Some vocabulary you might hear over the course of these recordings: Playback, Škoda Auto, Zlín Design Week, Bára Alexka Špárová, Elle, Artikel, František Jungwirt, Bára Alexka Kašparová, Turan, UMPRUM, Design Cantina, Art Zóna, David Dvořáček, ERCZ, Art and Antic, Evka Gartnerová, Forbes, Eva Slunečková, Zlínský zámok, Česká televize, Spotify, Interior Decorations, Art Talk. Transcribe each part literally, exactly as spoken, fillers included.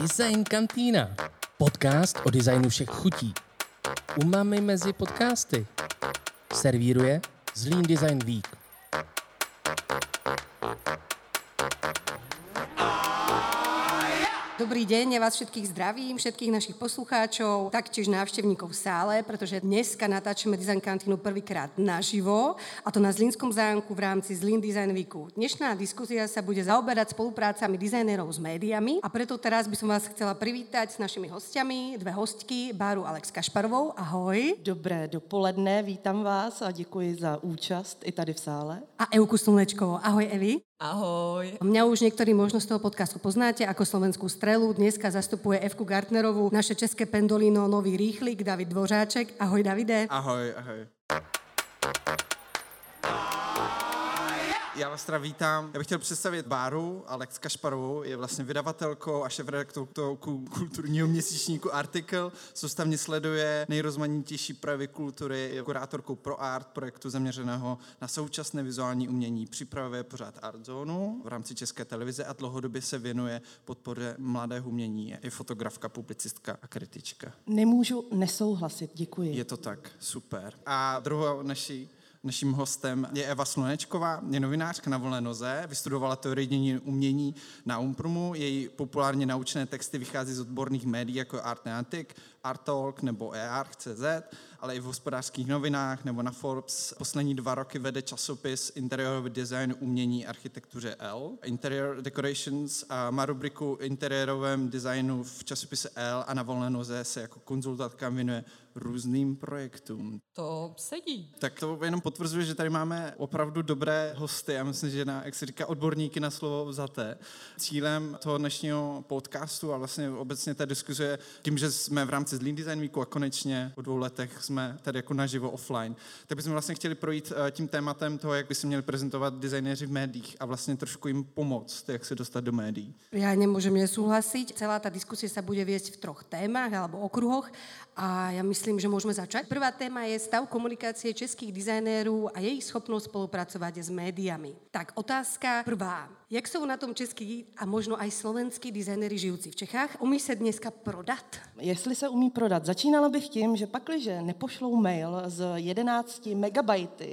Design Cantina, podcast o designu všech chutí. Umami mezi podcasty. Servíruje Zlín Design Week. Dobrý deň, ja vás všetkých zdravím, všetkých našich poslucháčov, taktiež návštevníkov v sále, pretože dneska natáčame Design Kantinu prvýkrát naživo, a to na Zlínskom zámku v rámci Zlín Design Weeku. Dnešná diskusia sa bude zaoberať spoluprácami dizajnerov s médiami, a preto teraz by som vás chcela privítať s našimi hostiami, dve hostky, Báru Alexka Šparovou, ahoj. Dobré dopoledne, vítam vás a děkuji za účast i tady v sále. A Eukus Lunečkovou, ahoj Evi. Ahoj. Mňa už niektorí možno z toho podcastu poznáte ako slovenskú strelu. Dneska zastupuje Evku Gartnerovú, naše české pendolino, nový rýchlik, David Dvořáček. Ahoj, Davide. Ahoj, ahoj. Já vás teda vítám. Já bych chtěl představit Báru Alexku Kašparovou, je vlastně vydavatelkou a šéfredaktorkou kulturního měsíčníku Artikel, soustavně sleduje nejrozmanitější projevy kultury, je kurátorkou pro art projektu zaměřeného na současné vizuální umění, připravuje pořád Art Zónu v rámci České televize a dlouhodobě se věnuje podpoře mladého umění. Je fotografka, publicistka a kritička. Nemůžu nesouhlasit, děkuji. Je to tak, super. A druhou naší Naším hostem je Eva Slunečková, je novinářka na volné noze, vystudovala teorii umění na UMPRUMu, její populárně naučené texty vychází z odborných médií jako Art and Antic, Art Talk nebo E R C Z, ale i v hospodářských novinách nebo na Forbes. Poslední dva roky vede časopis Interior Design umění architektuře Elle, Interior Decorations, a má rubriku interiérovém designu v časopise Elle a na volné noze se jako konzultantka věnuje různým projektům. To sedí. Tak to jenom potvrzuje, že tady máme opravdu dobré hosty. Já myslím, že na, jak se říká, odborníky na slovo vzaté. Cílem toho dnešního podcastu a vlastně obecně té diskuze je tím, že jsme v rámci Zlín Design Weeku a konečně po dvou letech jsme tady jako naživo offline. Tak bychom vlastně chtěli projít tím tématem toho, jak by se měli prezentovat designéři v médiích a vlastně trošku jim pomoct, jak se dostat do médií. Já nemůžu nesouhlasit. Celá ta diskuse se bude vést v troch témach alebo okruhoch a já myslím, Myslím, že môžeme začať. Prvá téma je stav komunikácie českých dizajnérů a jejich schopnosť spolupracovať s médiami. Tak otázka prvá. Jak jsou na tom český a možno aj slovenský designéři žijící v Čechách? Umí se dneska prodat? Jestli se umí prodat. Začínala bych tím, že pakliže nepošlou mail z jedenáct megabajtů,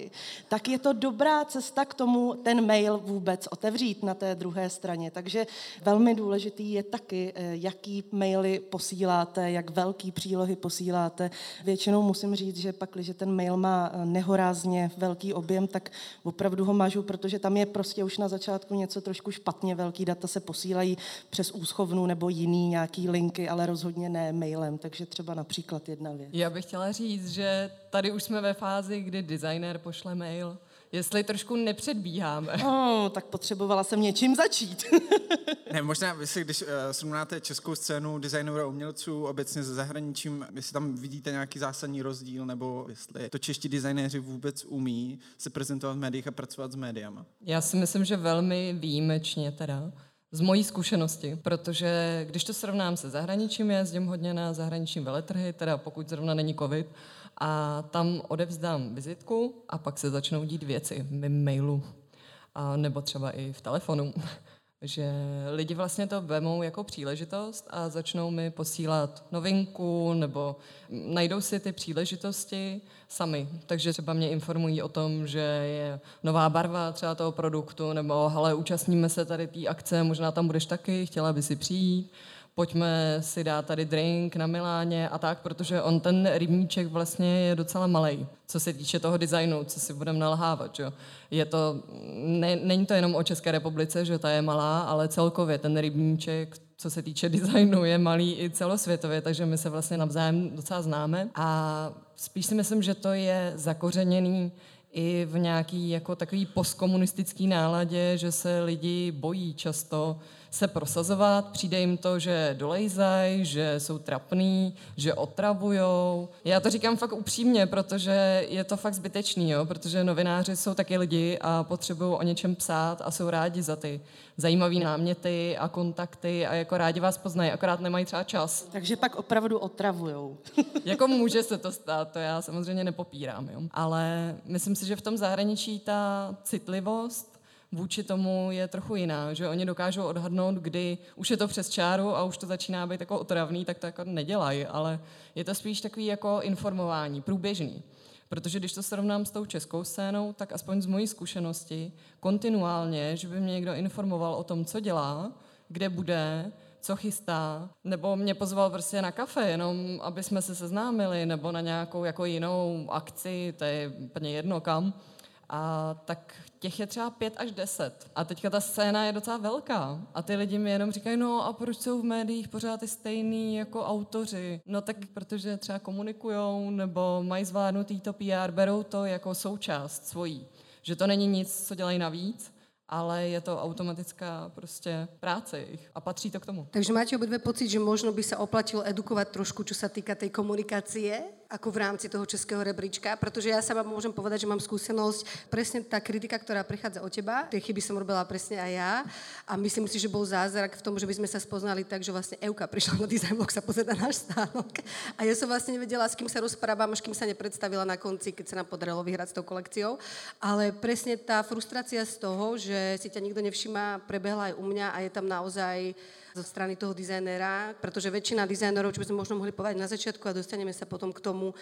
tak je to dobrá cesta k tomu ten mail vůbec otevřít na té druhé straně. Takže velmi důležitý je taky, jaký maily posíláte, jak velký přílohy posíláte. Většinou musím říct, že pakliže ten mail má nehorázně velký objem, tak opravdu ho mažu, protože tam je prostě už na začátku něco trošku špatně, velký data se posílají přes úschovnu nebo jiný nějaký linky, ale rozhodně ne mailem, takže třeba například jedna věc. Já bych chtěla říct, že tady už jsme ve fázi, kdy designér pošle mail, jestli trošku nepředbíháme. Oh, tak potřebovala jsem něčím začít. Ne, možná, jestli když uh, srovnáte českou scénu designů a umělců obecně se zahraničím, jestli tam vidíte nějaký zásadní rozdíl, nebo jestli to čeští designéři vůbec umí se prezentovat v médiích a pracovat s médiama. Já si myslím, že velmi výjimečně teda. Z mojí zkušenosti, protože když to srovnám se zahraničím, jezdím hodně na zahraniční veletrhy, teda pokud zrovna není covid, a tam odevzdám vizitku a pak se začnou dít věci v mém mailu, a nebo třeba i v telefonu, že lidi vlastně to vemou jako příležitost a začnou mi posílat novinku nebo najdou si ty příležitosti sami. Takže třeba mě informují o tom, že je nová barva třeba toho produktu nebo hele, účastníme se tady té akce, možná tam budeš taky, chtěla by si přijít. Pojďme si dát tady drink na Miláně a tak, protože on ten rybníček vlastně je docela malej, co se týče toho designu, co si budeme nalhávat. Že? Je to, ne, není to jenom o České republice, že ta je malá, ale celkově ten rybníček, co se týče designu, je malý i celosvětově, takže my se vlastně navzájem docela známe. A spíš si myslím, že to je zakořeněný i v nějaký jako takový postkomunistický náladě, že se lidi bojí často se prosazovat, přijde jim to, že dolejzaj, že jsou trapný, že otravujou. Já to říkám fakt upřímně, protože je to fakt zbytečný, jo? Protože novináři jsou taky lidi a potřebují o něčem psát a jsou rádi za ty zajímavé náměty a kontakty a jako rádi vás poznají, akorát nemají třeba čas. Takže pak opravdu otravujou. Jako může se to stát, to já samozřejmě nepopírám, jo? Ale myslím si, že v tom zahraničí ta citlivost vůči tomu je trochu jiná, že oni dokážou odhadnout, kdy už je to přes čáru a už to začíná být jako otravný, tak to jako nedělají, ale je to spíš takový jako informování, průběžný. Protože když to srovnám s tou českou scénou, tak aspoň z mojí zkušenosti kontinuálně, že by mě někdo informoval o tom, co dělá, kde bude, co chystá, nebo mě pozval prostě na kafe, jenom aby jsme se seznámili, nebo na nějakou jako jinou akci, to je úplně jedno kam. A tak těch je třeba pět až deset. A teďka ta scéna je docela velká. A ty lidi mi jenom říkají, no a proč jsou v médiích pořád ty stejný jako autoři? No tak protože třeba komunikujou, nebo mají zvládnutý to P R, berou to jako součást svojí. Že to není nic, co dělají navíc, ale je to automatická prostě práce jich a patří to k tomu. Takže máte obě dve pocit, že možno by se oplatilo edukovat trošku, čo sa týka tej komunikácie, ako v rámci toho českého rebríčka, protože já sama môžem povedať, že mám skúsenosť, presne tá kritika, ktorá prichádza od teba, tie chyby som robila presne aj ja a myslím si, že bol zázrak v tom, že by sme sa spoznali tak, že vlastne Evka prišla na Design Week sa pozrieť na náš stánok a ja som vlastne nevedela, s kým sa rozprávam, s kým sa nepredstavila na konci, keď sa nám podarilo vyhrať s tou kolekciou, ale presne tá frustrácia z toho, že že si ťa nikto nevšimá, prebehla aj u mňa a je tam naozaj zo strany toho dizajnera, pretože väčšina dizajnerov, čo by sme možno mohli povedať na začiatku a dostaneme sa potom k tomu,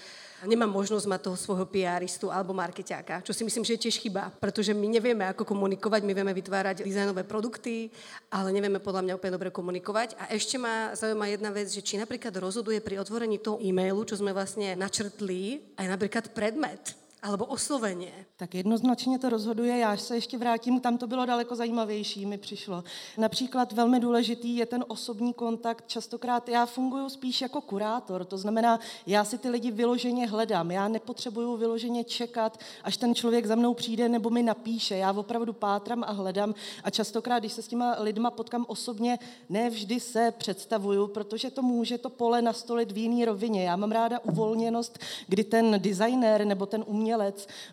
nemá možnosť mať toho svojho pé eristu alebo markeťáka, čo si myslím, že je tiež chyba, pretože my nevieme, ako komunikovať, my vieme vytvárať dizajnové produkty, ale nevieme podľa mňa úplne dobre komunikovať. A ešte ma zaujíma jedna vec, že či napríklad rozhoduje pri otvorení toho e-mailu, čo sme vlastne načrtli, aj napríklad predmet alebo oslovenie. Tak jednoznačně to rozhoduje, já se ještě vrátím, tam to bylo daleko zajímavější, mi přišlo. Například velmi důležitý je ten osobní kontakt, častokrát já funguji spíš jako kurátor, to znamená, já si ty lidi vyloženě hledám, já nepotřebuju vyloženě čekat, až ten člověk za mnou přijde nebo mi napíše, já opravdu pátram a hledám a častokrát, když se s těma lidma potkám osobně, ne vždy se představuju, protože to může to pole nastolit v jiný rovině, já mám ráda uvolněnost, kdy ten designér nebo ten umělec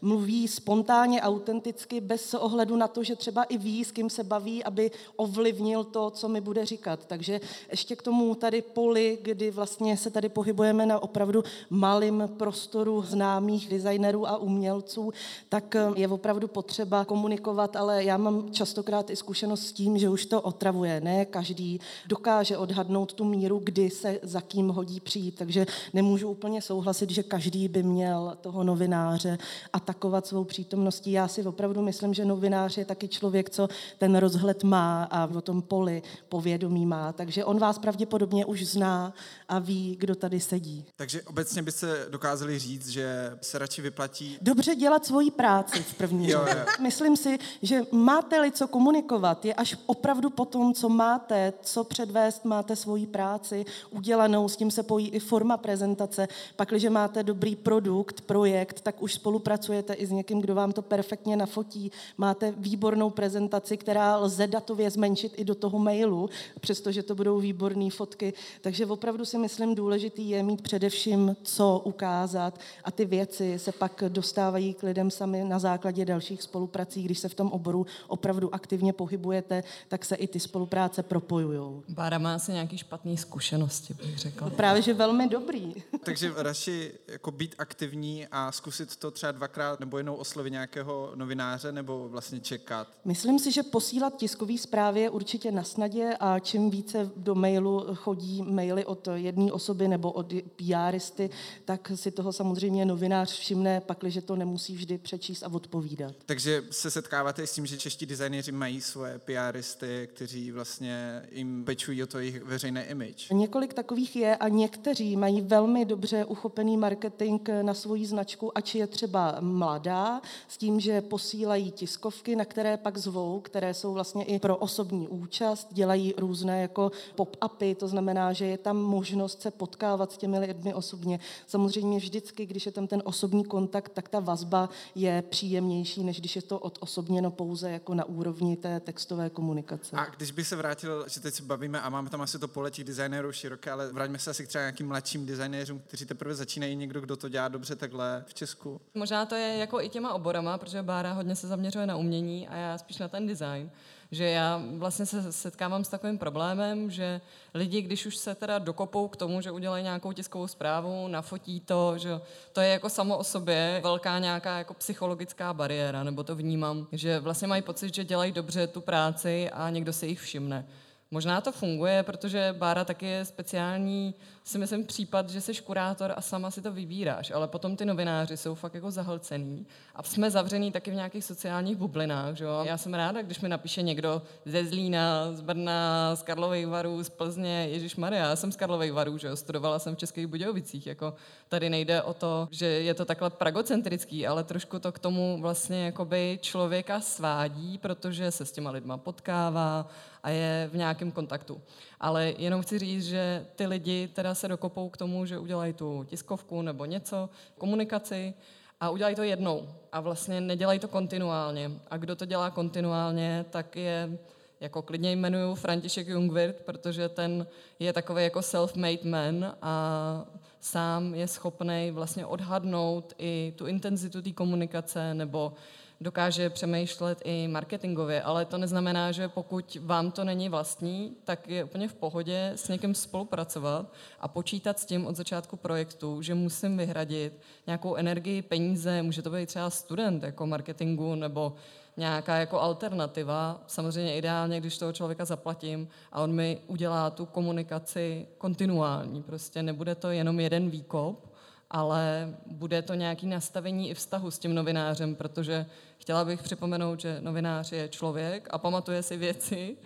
mluví spontánně, autenticky, bez ohledu na to, že třeba i ví, s kým se baví, aby ovlivnil to, co mi bude říkat. Takže ještě k tomu tady poli, kdy vlastně se tady pohybujeme na opravdu malým prostoru známých designérů a umělců, tak je opravdu potřeba komunikovat, ale já mám častokrát i zkušenost s tím, že už to otravuje. Ne každý dokáže odhadnout tu míru, kdy se za kým hodí přijít, takže nemůžu úplně souhlasit, že každý by měl toho novináře atakovat svou přítomností. Já si opravdu myslím, že novinář je taky člověk, co ten rozhled má a o tom poli povědomí má. Takže on vás pravděpodobně už zná a ví, kdo tady sedí. Takže obecně by se dokázali říct, že se radši vyplatí... Dobře dělat svoji práci v první řadě. Myslím si, že máte-li co komunikovat, je až opravdu po tom, co máte, co předvést, máte svoji práci udělanou, s tím se pojí i forma prezentace. Pakliže máte dobrý produkt, projekt, tak už spolupracujete i s někým, kdo vám to perfektně nafotí. Máte výbornou prezentaci, která lze datově zmenšit i do toho mailu, přestože to budou výborné fotky. Takže opravdu si myslím, důležitý je mít především co ukázat a ty věci se pak dostávají k lidem sami na základě dalších spoluprací. Když se v tom oboru opravdu aktivně pohybujete, tak se i ty spolupráce propojují. Bára má asi nějaký špatný zkušenosti, bych řekla. Právě, že velmi dobrý. Takže radši jako být aktivní a zkusit to třeba dvakrát nebo jednou oslovit nějakého novináře nebo vlastně čekat? Myslím si, že posílat tiskový zprávy je určitě na snadě a čím více do mailu chodí maily od jedné osoby nebo od PRisty, tak si toho samozřejmě novinář všimne, pakliže to nemusí vždy přečíst a odpovídat. Takže se setkáváte s tím, že čeští designéři mají svoje PRisty, kteří vlastně jim pečují o to jejich veřejné image? Několik takových je a někteří mají velmi dobře uchopený marketing na svoji značku, a či je třeba mladá, s tím, že posílají tiskovky, na které pak zvou, které jsou vlastně i pro osobní účast, dělají různé jako pop-upy, to znamená, že je tam možnost se potkávat s těmi lidmi osobně. Samozřejmě vždycky, když je tam ten osobní kontakt, tak ta vazba je příjemnější, než když je to odosobněno pouze jako na úrovni té textové komunikace. A když bych se vrátil, že teď se bavíme a máme tam asi to pole těch designérů široké, ale vrátíme se asi třeba nějakým mladším designéřům, kteří teprve začínají, někdo, kdo to dělá dobře takhle v Česku. procesu. Možná to je jako i těma oborama, protože Bára hodně se zaměřuje na umění a já spíš na ten design. Že já vlastně se setkávám s takovým problémem, že lidi, když už se teda dokopou k tomu, že udělají nějakou tiskovou zprávu, nafotí to, že to je jako samo o sobě velká nějaká jako psychologická bariéra, nebo to vnímám, že vlastně mají pocit, že dělají dobře tu práci a někdo si jich všimne. Možná to funguje, protože Bára taky je speciální, si myslím, případ, že seš kurátor a sama si to vybíráš, ale potom ty novináři jsou fakt jako zahlcený a jsme zavřený taky v nějakých sociálních bublinách. Že jo? Já jsem ráda, když mi napíše někdo ze Zlína, z Brna, z Karlových Varů, z Plzně, ježišmarja, já jsem z Karlových Varů, že jo? Studovala jsem v Českých Budějovicích. Jako tady nejde o to, že je to takhle pragocentrický, ale trošku to k tomu vlastně jakoby člověka svádí, protože se s těma lidma potkává a je v nějakém kontaktu. Ale jenom chci říct, že ty lidi teda se dokopou k tomu, že udělají tu tiskovku nebo něco, komunikaci a udělají to jednou a vlastně nedělají to kontinuálně. A kdo to dělá kontinuálně, tak je, jako klidně jmenuju František Jungwirt, protože ten je takový jako self-made man a sám je schopnej vlastně odhadnout i tu intenzitu té komunikace nebo dokáže přemýšlet i marketingově, ale to neznamená, že pokud vám to není vlastní, tak je úplně v pohodě s někým spolupracovat a počítat s tím od začátku projektu, že musím vyhradit nějakou energii, peníze, může to být třeba student jako marketingu nebo nějaká jako alternativa, samozřejmě ideálně, když toho člověka zaplatím a on mi udělá tu komunikaci kontinuální, prostě nebude to jenom jeden výkop, ale bude to nějaké nastavení i vztahu s tím novinářem, protože chtěla bych připomenout, že novinář je člověk a pamatuje si věci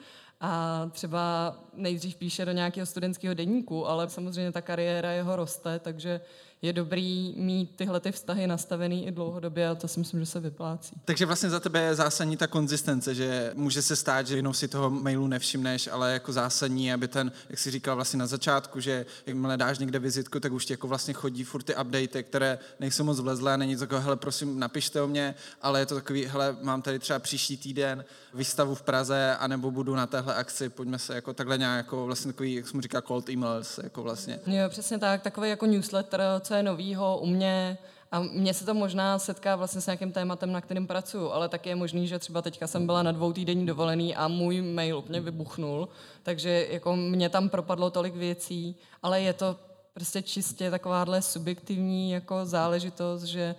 a třeba nejdřív píše do nějakého studentského deníku, ale samozřejmě ta kariéra jeho roste, takže je dobrý mít tyhle ty vztahy nastavený i dlouhodobě a to si myslím, že se vyplácí. Takže vlastně za tebe je zásadní ta konzistence, že může se stát, že jenom si toho mailu nevšimneš, ale jako zásadní, aby ten, jak jsi říkal vlastně na začátku, že jakmile dáš někde vizitku, tak už ti jako vlastně chodí furt ty updaty, které nejsou moc vlezlé, není to jako, hele, prosím, napište o mě, ale je to takový, hele, mám tady třeba příští týden výstavu v Praze, anebo budu na téhle akci, pojďme se jako takhle nějak jako vlastně takový, jak jsem říkal, cold emails, jako vlastně. Jo, přesně tak, takový jako newsletter, co je novýho u mě a mně se to možná setká vlastně s nějakým tématem, na kterým pracuju, ale taky je možný, že třeba teďka jsem byla na dvoutýdenní dovolený a můj mail úplně vybuchnul, takže jako mě tam propadlo tolik věcí, ale je to prostě čistě takováhle subjektivní jako záležitost, že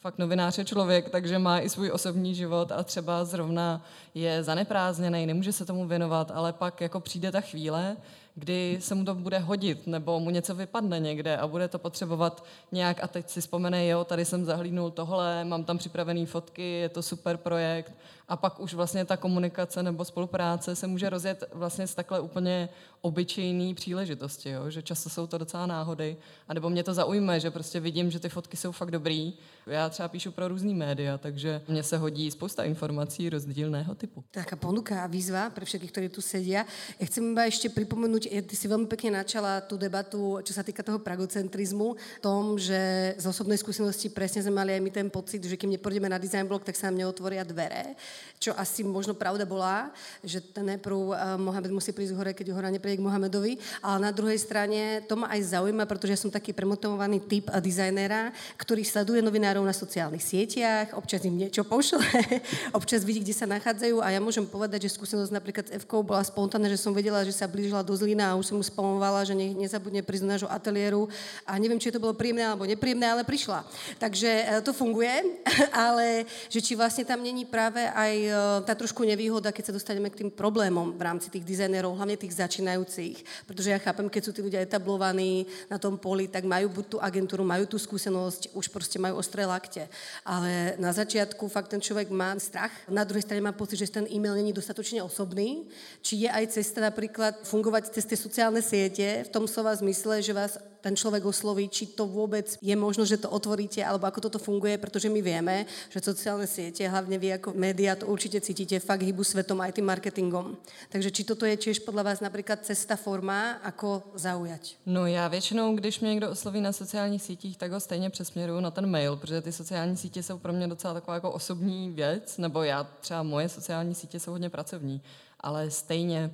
fakt novinář je člověk, takže má i svůj osobní život a třeba zrovna je zaneprázdněnej, nemůže se tomu věnovat, ale pak jako přijde ta chvíle, kdy se mu to bude hodit, nebo mu něco vypadne někde a bude to potřebovat nějak a teď si vzpomene, jo, tady jsem zahlídnul tohle, mám tam připravené fotky, je to super projekt a pak už vlastně ta komunikace nebo spolupráce se může rozjet vlastně z takhle úplně obyčejné příležitosti, jo, že často jsou to docela náhody a nebo mě to zaujme, že prostě vidím, že ty fotky jsou fakt dobrý. Já třeba píšu pro různý média, takže mně se hodí spousta informací rozdílného typu. Taká ponuka a výzva pro všetkých, ktorí tu sedia. Ja chcem iba ešte pripomenúť, ty si veľmi pekne načala tú debatu, čo sa týka toho pragocentrizmu, tom, že z osobnej skúsenosti presne sme mali aj my ten pocit, že keď nepôjdeme na design blog, tak sa nám neotvoria dvere, čo asi možno pravda bola, že ten najprv Mohamed musí prísť hore, keď hora nepríde k Mohamedovi, ale na druhej strane to ma aj zaujíma, pretože ja som taký premotivovaný typ dizajnera, ktorý sleduje novinárov na sociálnych sieťach, občas im niečo pošle, občas vidí, kde sa nachádzajú a ja môžem povedať, že skúsenosť napríklad s Evkou bola spontánna, že som vedela, že sa blížila do Zlína a už som mu spamovala, že ne, nezabudne prísť do nášho ateliéru a neviem, či to bolo príjemné alebo nepríjemné, ale prišla. Takže to funguje, ale že či vlastne tam není práve aj tá trošku nevýhoda, keď sa dostaneme k tým problémom v rámci tých dizajnerov, hlavne tých začínajúcich, pretože ja chápem, keď sú tí ľudia etablovaní na tom poli, tak majú buď tú agentúru, majú tú skúsenosť, už proste majú ostré lakte. Ale na začiatku fakt ten človek má strach, na druhej strane má pocit, že ten e-mail není dostatočne osobný, či je aj cesta napríklad fungovať cez sociálne siete v tom slova zmysle, že vás ten človek osloví, či to vôbec je možno, že to otvoríte, alebo ako toto funguje, pretože my vieme, že sociálne siete, hlavne vy ako médiá, to určite cítite, fakt hýbu svetom aj tým marketingom. Takže či toto je tiež podľa vás napríklad cesta, forma, ako zaujať? No já většinou, když mě někdo osloví na sociálních sítích, tak ho stejně přesměruju na ten mail, protože ty sociální sítě jsou pro mě docela taková jako osobní věc, nebo já třeba moje sociální sítě jsou hodně pracovní, ale stejně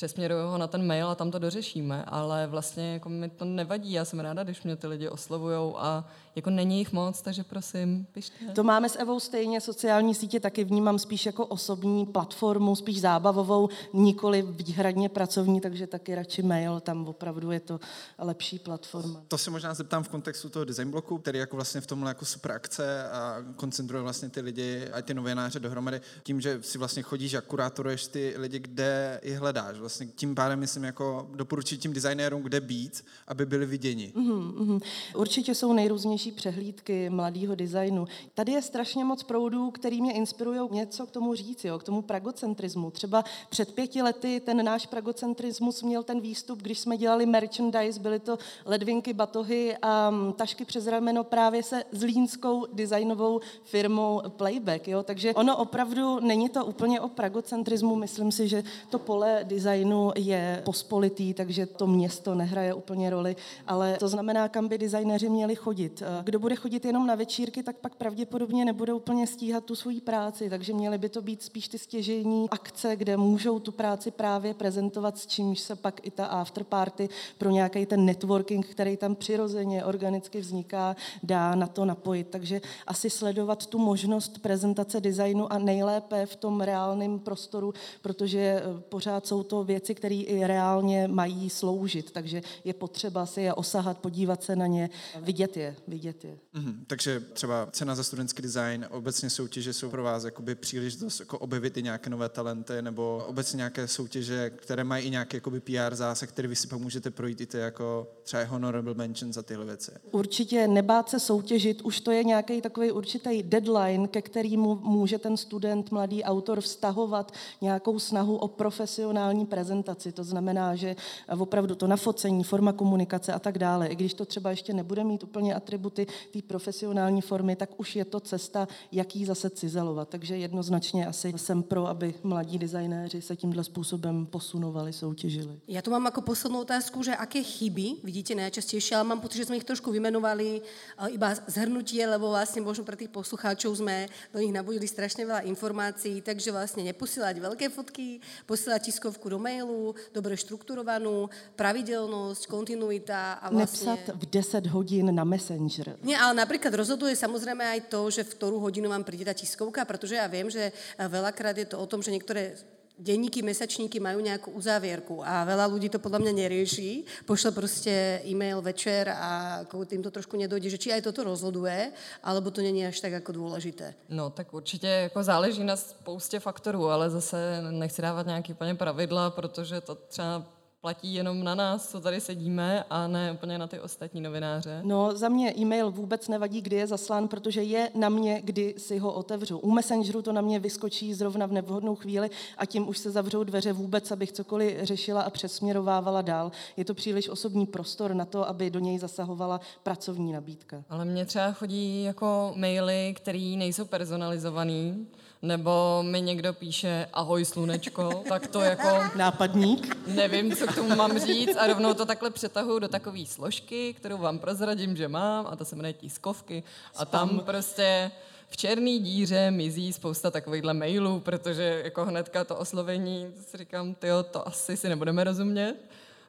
přesměruju ho na ten mail a tam to dořešíme, ale vlastně jako mi to nevadí, já jsem ráda, když mě ty lidi oslovujou a jako není jich moc, takže prosím, pište. To máme s Evou stejně, sociální sítě taky vnímám spíš jako osobní platformu, spíš zábavovou, nikoli výhradně pracovní, takže taky radši mail, tam opravdu je to lepší platforma. To se možná zeptám v kontextu toho design bloku, který jako vlastně v tomhle jako super akce a koncentruje vlastně ty lidi a ty novináře dohromady tím, že si vlastně chodíš a kurátoruješ ty lidi, kde je hledáš. Vlastně tím pádem myslím jako doporučit tím designérům, kde být, aby byli viděni. Uhum, uhum. Určitě jsou nejrůznější přehlídky mladého designu. Tady je strašně moc proudů, který mě inspirují něco k tomu říct, jo, k tomu pragocentrismu. Třeba před pěti lety ten náš pragocentrismus měl ten výstup, když jsme dělali merchandise, byly to ledvinky, batohy a tašky přes rameno právě se zlínskou designovou firmou Playback. Jo. Takže ono opravdu není to úplně o pragocentrismu, myslím si, že to pole designu je pospolitý, takže to město nehraje úplně roli, ale to znamená, kam by designéři měli chodit. Kdo bude chodit jenom na večírky, tak pak pravděpodobně nebude úplně stíhat tu svoji práci, takže měly by to být spíš ty stěžejní akce, kde můžou tu práci právě prezentovat, s čímž se pak i ta afterparty pro nějaký ten networking, který tam přirozeně organicky vzniká, dá na to napojit. Takže asi sledovat tu možnost prezentace designu a nejlépe v tom reálném prostoru, protože pořád jsou to věci, které i reálně mají sloužit, takže je potřeba si je osahat, podívat se na ně, vidět je, vidět je. Mm-hmm. Takže třeba cena za studentský design, obecně soutěže jsou pro vás jakoby příležitost jako objevit i nějaké nové talenty nebo obecně nějaké soutěže, které mají i nějaký jakoby P R zásah, který vy si pak můžete projít i ty jako třeba honorable mentions za tyhle věci. Určitě nebát se soutěžit, už to je nějaký takový určitý deadline, ke kterému může ten student, mladý autor vztahovat nějakou snahu o profesionální prezentaci, to znamená, že opravdu to nafocení, forma komunikace a tak dále, i když to třeba ještě nebude mít úplně atributy té profesionální formy, tak už je to cesta, jak jí zase cizelovat. Takže jednoznačně asi jsem pro, aby mladí designéři se tímhle způsobem posunovali, soutěžili. Já tu mám jako poslednou otázku, že jaké chyby vidíte nejčastější, ale mám pocit, že jsme jich trošku vymenovali iba zhrnutie, lebo vlastně možno pro těch posluchačů jsme do nich nabudili strašně veľa informácií, takže vlastně neposílat velké fotky, posílat tiskovku do mailu, dobre štrukturovanú, pravidelnosť, kontinuita a vlastne... Nepsat v deset hodín na Messenger. Nie, ale napríklad rozhoduje samozrejme aj to, že v ktorú hodinu vám príde tá tiskovka, pretože ja viem, že veľakrát je to o tom, že niektoré denníky, mesačníky majú nejakú uzávierku a veľa ľudí to podľa mňa nerieši. Pošle proste e-mail večer a tým to trošku nedojde, že či aj toto rozhoduje, alebo to není až tak ako dôležité. No tak určitě jako záleží na spoustě faktorů, ale zase nechci dávat nějaký úplně pravidla, protože to třeba platí jenom na nás, co tady sedíme, a ne úplně na ty ostatní novináře. No, za mě e-mail vůbec nevadí, kdy je zaslán, protože je na mě, kdy si ho otevřu. U Messengeru to na mě vyskočí zrovna v nevhodnou chvíli a tím už se zavřou dveře vůbec, abych cokoliv řešila a přesměrovávala dál. Je to příliš osobní prostor na to, aby do něj zasahovala pracovní nabídka. Ale mně třeba chodí jako maily, který nejsou personalizovaný, nebo mi někdo píše ahoj slunečko, tak to jako... Nápadník? Nevím, co k tomu mám říct a rovnou to takhle přetahuju do takové složky, kterou vám prozradím, že mám, a to se jmenuje tiskovky a tam prostě... V černý díře mizí spousta takovýchhle mailů, protože jako hnedka to oslovení, si říkám, tyjo, to asi si nebudeme rozumět.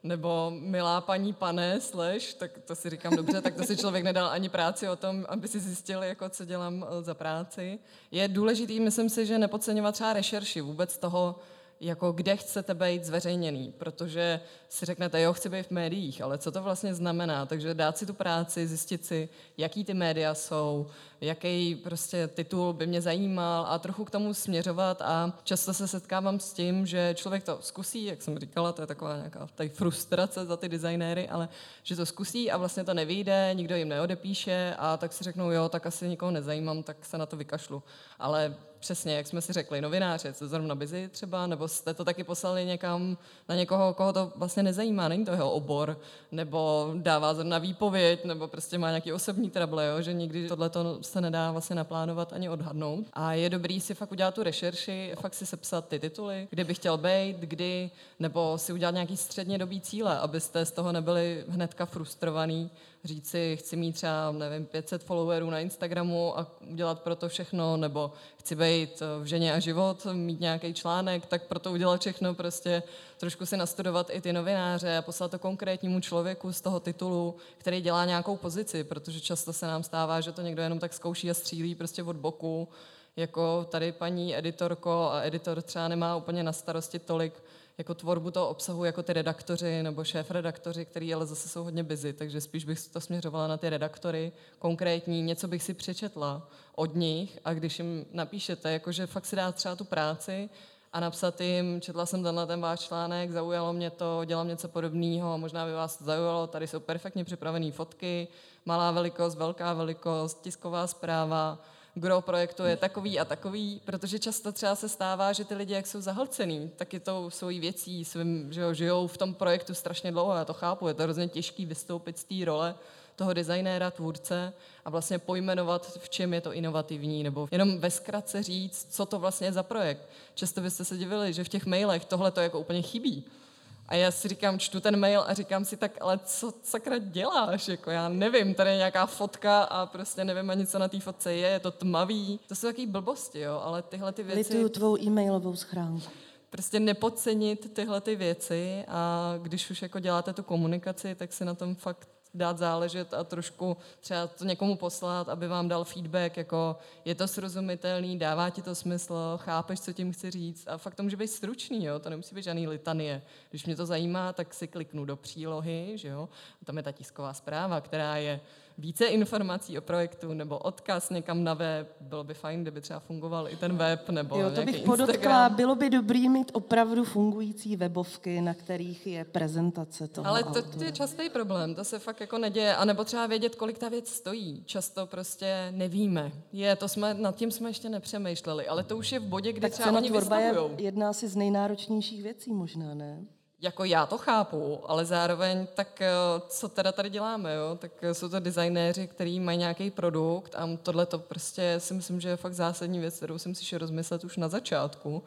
Nebo milá paní pane, slash, tak to si říkám dobře, tak to si člověk nedal ani práci o tom, aby si zjistil, jako, co dělám za práci. Je důležitý, myslím si, že nepodceňovat třeba rešerši vůbec toho, jako kde chcete být zveřejněný, protože si řeknete, jo, chci být v médiích, ale co to vlastně znamená, takže dát si tu práci, zjistit si, jaký ty média jsou, jaký prostě titul by mě zajímal a trochu k tomu směřovat a často se setkávám s tím, že člověk to zkusí, jak jsem říkala, to je taková nějaká tady frustrace za ty designéry, ale že to zkusí a vlastně to nevyjde, nikdo jim neodepíše a tak si řeknou, jo, tak asi nikoho nezajímám, tak se na to vykašlu, ale přesně, jak jsme si řekli, novináři, jste zrovna busy třeba, nebo jste to taky poslali někam na někoho, koho to vlastně nezajímá, není to jeho obor, nebo dává zrovna výpověď, nebo prostě má nějaký osobní trable, jo? Že nikdy tohleto se nedá vlastně naplánovat ani odhadnout. A je dobrý si fakt udělat tu rešerši, fakt si sepsat ty tituly, kde bych chtěl být, kdy, nebo si udělat nějaký střednědobý cíle, abyste z toho nebyli hnedka frustrovaný. Říct si, chci mít třeba, nevím, pět set followerů na Instagramu a udělat pro to všechno, nebo chci být být v Ženě a život, mít nějaký článek, tak proto udělat všechno, prostě trošku si nastudovat i ty novináře a poslat to konkrétnímu člověku z toho titulu, který dělá nějakou pozici, protože často se nám stává, že to někdo jenom tak zkouší a střílí prostě od boku, jako tady paní editorko, a editor třeba nemá úplně na starosti tolik jako tvorbu toho obsahu, jako ty redaktoři nebo šéfredaktoři, který ale zase jsou hodně busy, takže spíš bych to směřovala na ty redaktory konkrétní, něco bych si přečetla od nich a když jim napíšete, jakože fakt si dá třeba tu práci a napsat jim, četla jsem tenhle ten váš článek, zaujalo mě to, dělám něco podobného, možná by vás to zaujalo, tady jsou perfektně připravené fotky, malá velikost, velká velikost, tisková zpráva, gro projektu je takový a takový, protože často třeba se stává, že ty lidi, jak jsou zahlcený, taky tou svojí věcí, svým, že žijou v tom projektu strašně dlouho, já to chápu, je to hrozně těžký vystoupit z té role toho designéra, tvůrce a vlastně pojmenovat, v čem je to inovativní, nebo jenom ve zkratce říct, co to vlastně je za projekt. Často byste se divili, že v těch mailech tohle to jako úplně chybí. A já si říkám, čtu ten mail a říkám si tak, ale co sakra děláš, jako já nevím, tady je nějaká fotka a prostě nevím ani co na té fotce je, je to tmavý. To jsou takový blbosti, jo, ale tyhle ty věci... Lituju tvou e-mailovou schránku. Prostě nepodcenit tyhle ty věci a když už jako děláte tu komunikaci, tak si na tom fakt dát záležet a trošku třeba to někomu poslat, aby vám dal feedback, jako je to srozumitelný, dává ti to smysl, chápeš, co tím chci říct a fakt to může být stručný, jo? To nemusí být žádný litanie. Když mě to zajímá, tak si kliknu do přílohy, že jo? A tam je ta tisková zpráva, která je více informací o projektu nebo odkaz někam na web, bylo by fajn, kdyby třeba fungoval i ten web nebo jo, to bych Instagram. Podotkla, bylo by dobrý mít opravdu fungující webovky, na kterých je prezentace toho ale autora. To je častý problém, to se fakt jako neděje, anebo třeba vědět, kolik ta věc stojí. Často prostě nevíme. Je, to jsme, nad tím jsme ještě nepřemýšleli, ale to už je v bodě, kdy tak třeba oni vystavujou. Tak je jedna asi z nejnáročnějších věcí možná, ne? Jako já to chápu, ale zároveň tak co teda tady děláme, jo? Tak jsou to designéři, kteří mají nějaký produkt a tohle to prostě si myslím, že je fakt zásadní věc, kterou jsem si šel rozmyslet už na začátku,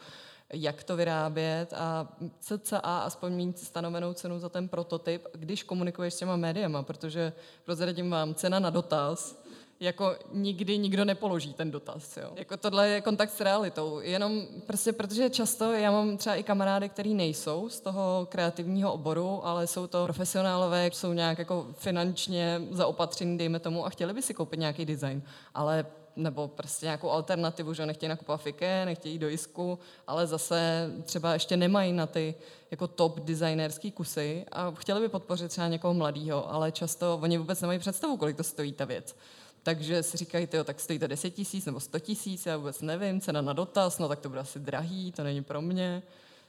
jak to vyrábět a cca aspoň mít stanovenou cenu za ten prototyp, když komunikuješ s těma médiama, protože prozradím vám, cena na dotaz jako nikdy nikdo nepoloží ten dotaz. Jo. Jako tohle je kontakt s realitou. Jenom prostě, protože často já mám třeba i kamarády, který nejsou z toho kreativního oboru, ale jsou to profesionálové, jsou nějak jako finančně zaopatření, dejme tomu, a chtěli by si koupit nějaký design, ale nebo prostě nějakou alternativu, že nechtějí nakupovat fiké, nechtějí do Jisku, ale zase třeba ještě nemají na ty jako top designerský kusy a chtěli by podpořit třeba někoho mladýho, ale často oni vůbec nemají představu, kolik to stojí ta věc. Takže si říkají, tyjo, tak stojí to deset tisíc nebo sto tisíc, já vůbec nevím, cena na dotaz, no tak to bude asi drahý, to není pro mě.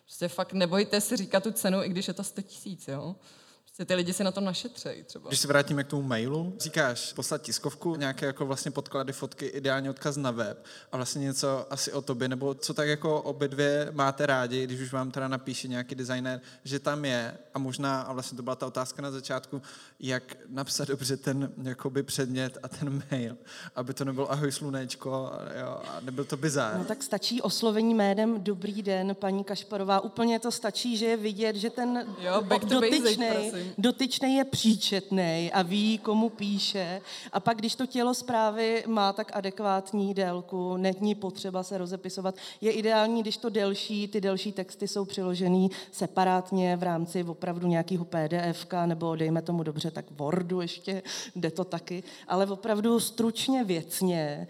Prostě fakt nebojte si říkat tu cenu, i když je to sto tisíc, jo. Prostě ty lidi si na tom našetřejí třeba. Když se vrátíme k tomu mailu, říkáš poslat tiskovku, nějaké jako vlastně podklady, fotky, ideální odkaz na web a vlastně něco asi o tobě, nebo co tak jako obě dvě máte rádi, když už vám teda napíše nějaký designér, že tam je a možná, a vlastně to byla ta otázka na začátku, jak napsat dobře ten jakoby předmět a ten mail, aby to nebylo ahoj slunečko, jo, a nebyl to bizár. No tak stačí oslovení jménem dobrý den, paní Kašparová, úplně to stačí, že je vidět, že ten jo, dotyčnej Dotyčnej je příčetnej a ví, komu píše. A pak, když to tělo zprávy má tak adekvátní délku, není potřeba se rozepisovat. Je ideální, když to delší, ty delší texty jsou přiložený separátně v rámci opravdu nějakého pé dé efka, nebo dejme tomu dobře, tak Wordu ještě, jde to taky. Ale opravdu stručně, věcně,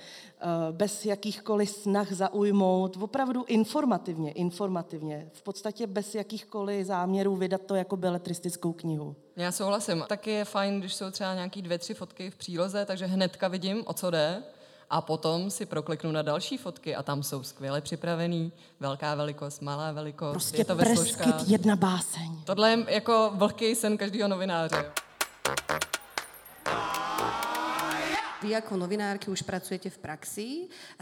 bez jakýchkoliv snah zaujmout, opravdu informativně, informativně, v podstatě bez jakýchkoliv záměrů vydat to jako beletristickou knihu. Já souhlasím. Taky je fajn, když jsou třeba nějaký dvě, tři fotky v příloze, takže hnedka vidím, o co jde a potom si prokliknu na další fotky a tam jsou skvěle připravený, velká velikost, malá velikost, prostě je to ve složkách. Prostě jedna báseň. Tohle je jako vlhký sen každého novináře. Vy ako novinárky už pracujete v praxi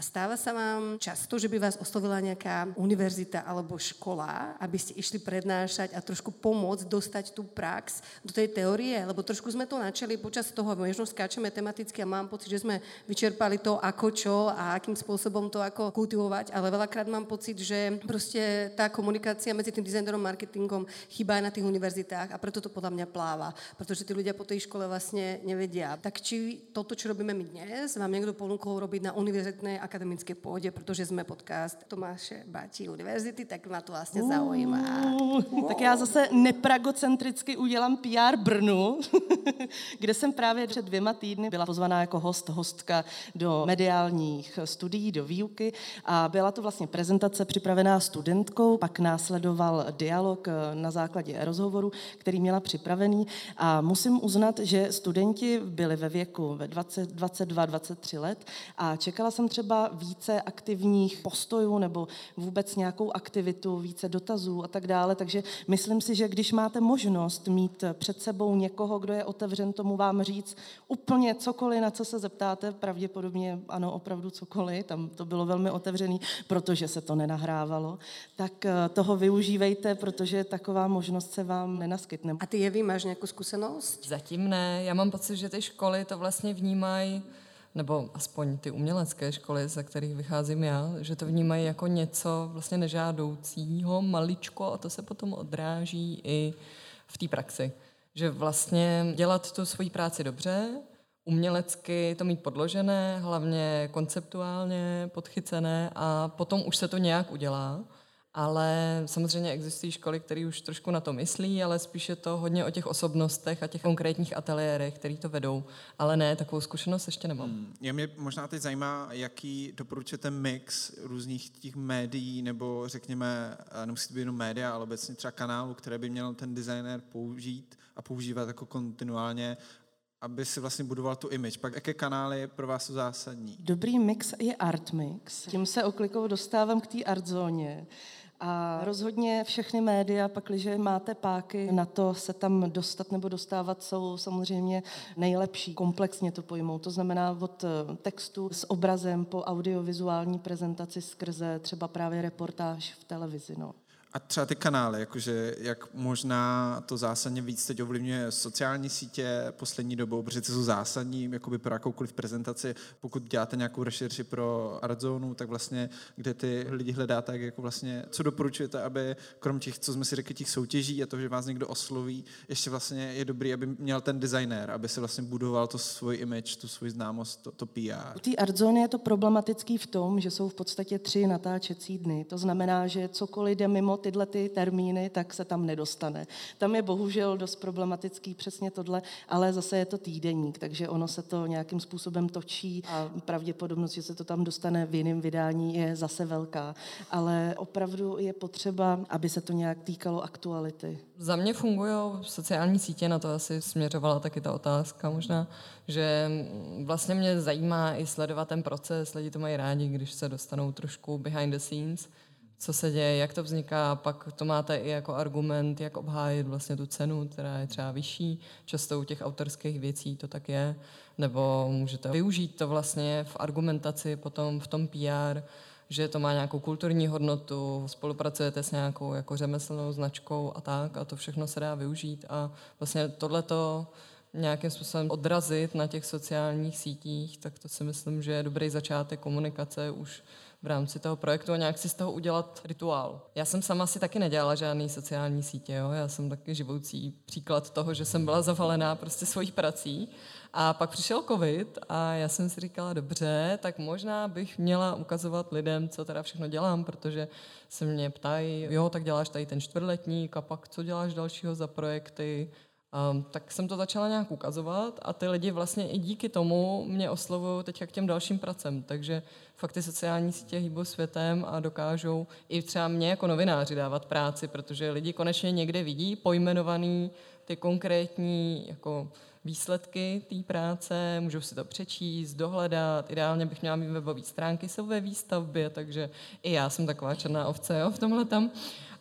a stáva sa vám často, že by vás oslovila nejaká univerzita alebo škola, aby ste išli prednášať a trošku pomôcť dostať tú prax do tej teórie, lebo trošku sme to načali počas toho, možno skáčeme tematicky a mám pocit, že sme vyčerpali to ako čo a akým spôsobom to ako kultivovať, ale veľakrát mám pocit, že proste tá komunikácia medzi tým dizajnerom a marketingom chýba aj na tých univerzitách a preto to podľa mňa pláva, pretože tí ľudia po tej škole vlastne nevedia. Tak či toto, čo robíme my dnes vám niekto ponúkol robiť na univerzitnej akademickej pôde, pretože sme podcast Tomáše Báti univerzity, tak ma to vlastne zaujíma. Uh, tak já zase nepragocentricky udělám P R Brnu, kde jsem právě před dvěma týdny byla pozvaná jako host, hostka do mediálních studií, do výuky a byla to vlastně prezentace připravená studentkou, pak následoval dialog na základě rozhovoru, který měla připravený a musím uznat, že studenti byli ve věku ve dvacet, dvacet dva, dvacet tři let a čekala jsem třeba více aktivních postojů nebo vůbec nějakou aktivitu, více dotazů a tak dále, takže myslím si, že když máte možnost mít před sebou někoho, kdo je otevřen tomu vám říct úplně cokoliv, na co se zeptáte, pravděpodobně ano, opravdu cokoliv, tam to bylo velmi otevřený, protože se to nenahrávalo, tak toho využívejte, protože taková možnost se vám nenaskytne. A ty Jevi, máš nějakou zkušenost? Zatím ne, já mám pocit, že ty školy to vlastně vnímají, nebo aspoň ty umělecké školy, ze kterých vycházím já, že to vnímají jako něco vlastně nežádoucího, maličko, a to se potom odráží i v té praxi. Že vlastně dělat tu svoji práci dobře, umělecky to mít podložené, hlavně konceptuálně podchycené a potom už se to nějak udělá. Ale samozřejmě existují školy, které už trošku na to myslí, ale spíš je to hodně o těch osobnostech a těch konkrétních ateliérech, který to vedou. Ale ne, takovou zkušenost ještě nemám. Hmm. Já mě možná teď zajímá, jaký doporučujete mix různých těch médií, nebo řekněme, nemusí to být jenom média, ale obecně třeba kanálu, které by měl ten designér použít a používat jako kontinuálně, aby si vlastně budoval tu image. Pak jaké kanály je pro vás to zásadní? Dobrý mix je art mix. Tím se oklikou dostávám k té art zóně. A rozhodně všechny média, pakliže máte páky na to se tam dostat nebo dostávat, jsou samozřejmě nejlepší, komplexně to pojmou. To znamená od textu s obrazem po audiovizuální prezentaci skrze třeba právě reportáž v televizi. No. A třeba ty kanály, jakože jak možná to zásadně víc teď ovlivňuje sociální sítě poslední dobou, protože ty jsou zásadní jakoby pro jakoukoliv prezentaci. Pokud děláte nějakou rešerši pro Artzónu, tak vlastně kde ty lidi hledá, tak jako vlastně co doporučujete, aby krom těch, co jsme si řekli, těch soutěží a to, že vás někdo osloví, ještě vlastně je dobrý, aby měl ten designér, aby se vlastně budoval to svůj image, tu svůj známost, to, to P R. U té Artzóny je to problematický v tom, že jsou v podstatě tři natáčecí dny. To znamená, že cokoliv jde mimo tyhle ty termíny, tak se tam nedostane. Tam je bohužel dost problematický přesně tohle, ale zase je to týdeník, takže ono se to nějakým způsobem točí a pravděpodobnost, že se to tam dostane v jiném vydání, je zase velká. Ale opravdu je potřeba, aby se to nějak týkalo aktuality. Za mě fungují sociální sítě, na to asi směřovala taky ta otázka možná, že vlastně mě zajímá i sledovat ten proces, lidi to mají rádi, když se dostanou trošku behind the scenes, co se děje, jak to vzniká, pak to máte i jako argument, jak obhájit vlastně tu cenu, která je třeba vyšší, často u těch autorských věcí to tak je, nebo můžete využít to vlastně v argumentaci potom v tom P R, že to má nějakou kulturní hodnotu, spolupracujete s nějakou jako řemeslnou značkou a tak, a to všechno se dá využít a vlastně tohleto nějakým způsobem odrazit na těch sociálních sítích, tak to si myslím, že je dobrý začátek komunikace už v rámci toho projektu a nějak si z toho udělat rituál. Já jsem sama si taky nedělala žádný sociální sítě, jo? Já jsem taky živoucí příklad toho, že jsem byla zavalená prostě svojí prací a pak přišel covid a já jsem si říkala, dobře, tak možná bych měla ukazovat lidem, co teda všechno dělám, protože se mě ptají, jo, tak děláš tady ten čtvrtletník a pak co děláš dalšího za projekty. Um, tak jsem to začala nějak ukazovat a ty lidi vlastně i díky tomu mě oslovují teďka k těm dalším pracem, takže fakt ty sociální sítě hýbou světem a dokážou i třeba mě jako novináři dávat práci, protože lidi konečně někde vidí pojmenovaný ty konkrétní jako výsledky té práce, můžou si to přečíst, dohledat, ideálně bych měla mít webové stránky, jsou ve výstavbě, takže i já jsem taková černá ovce, jo, v tomhle tam.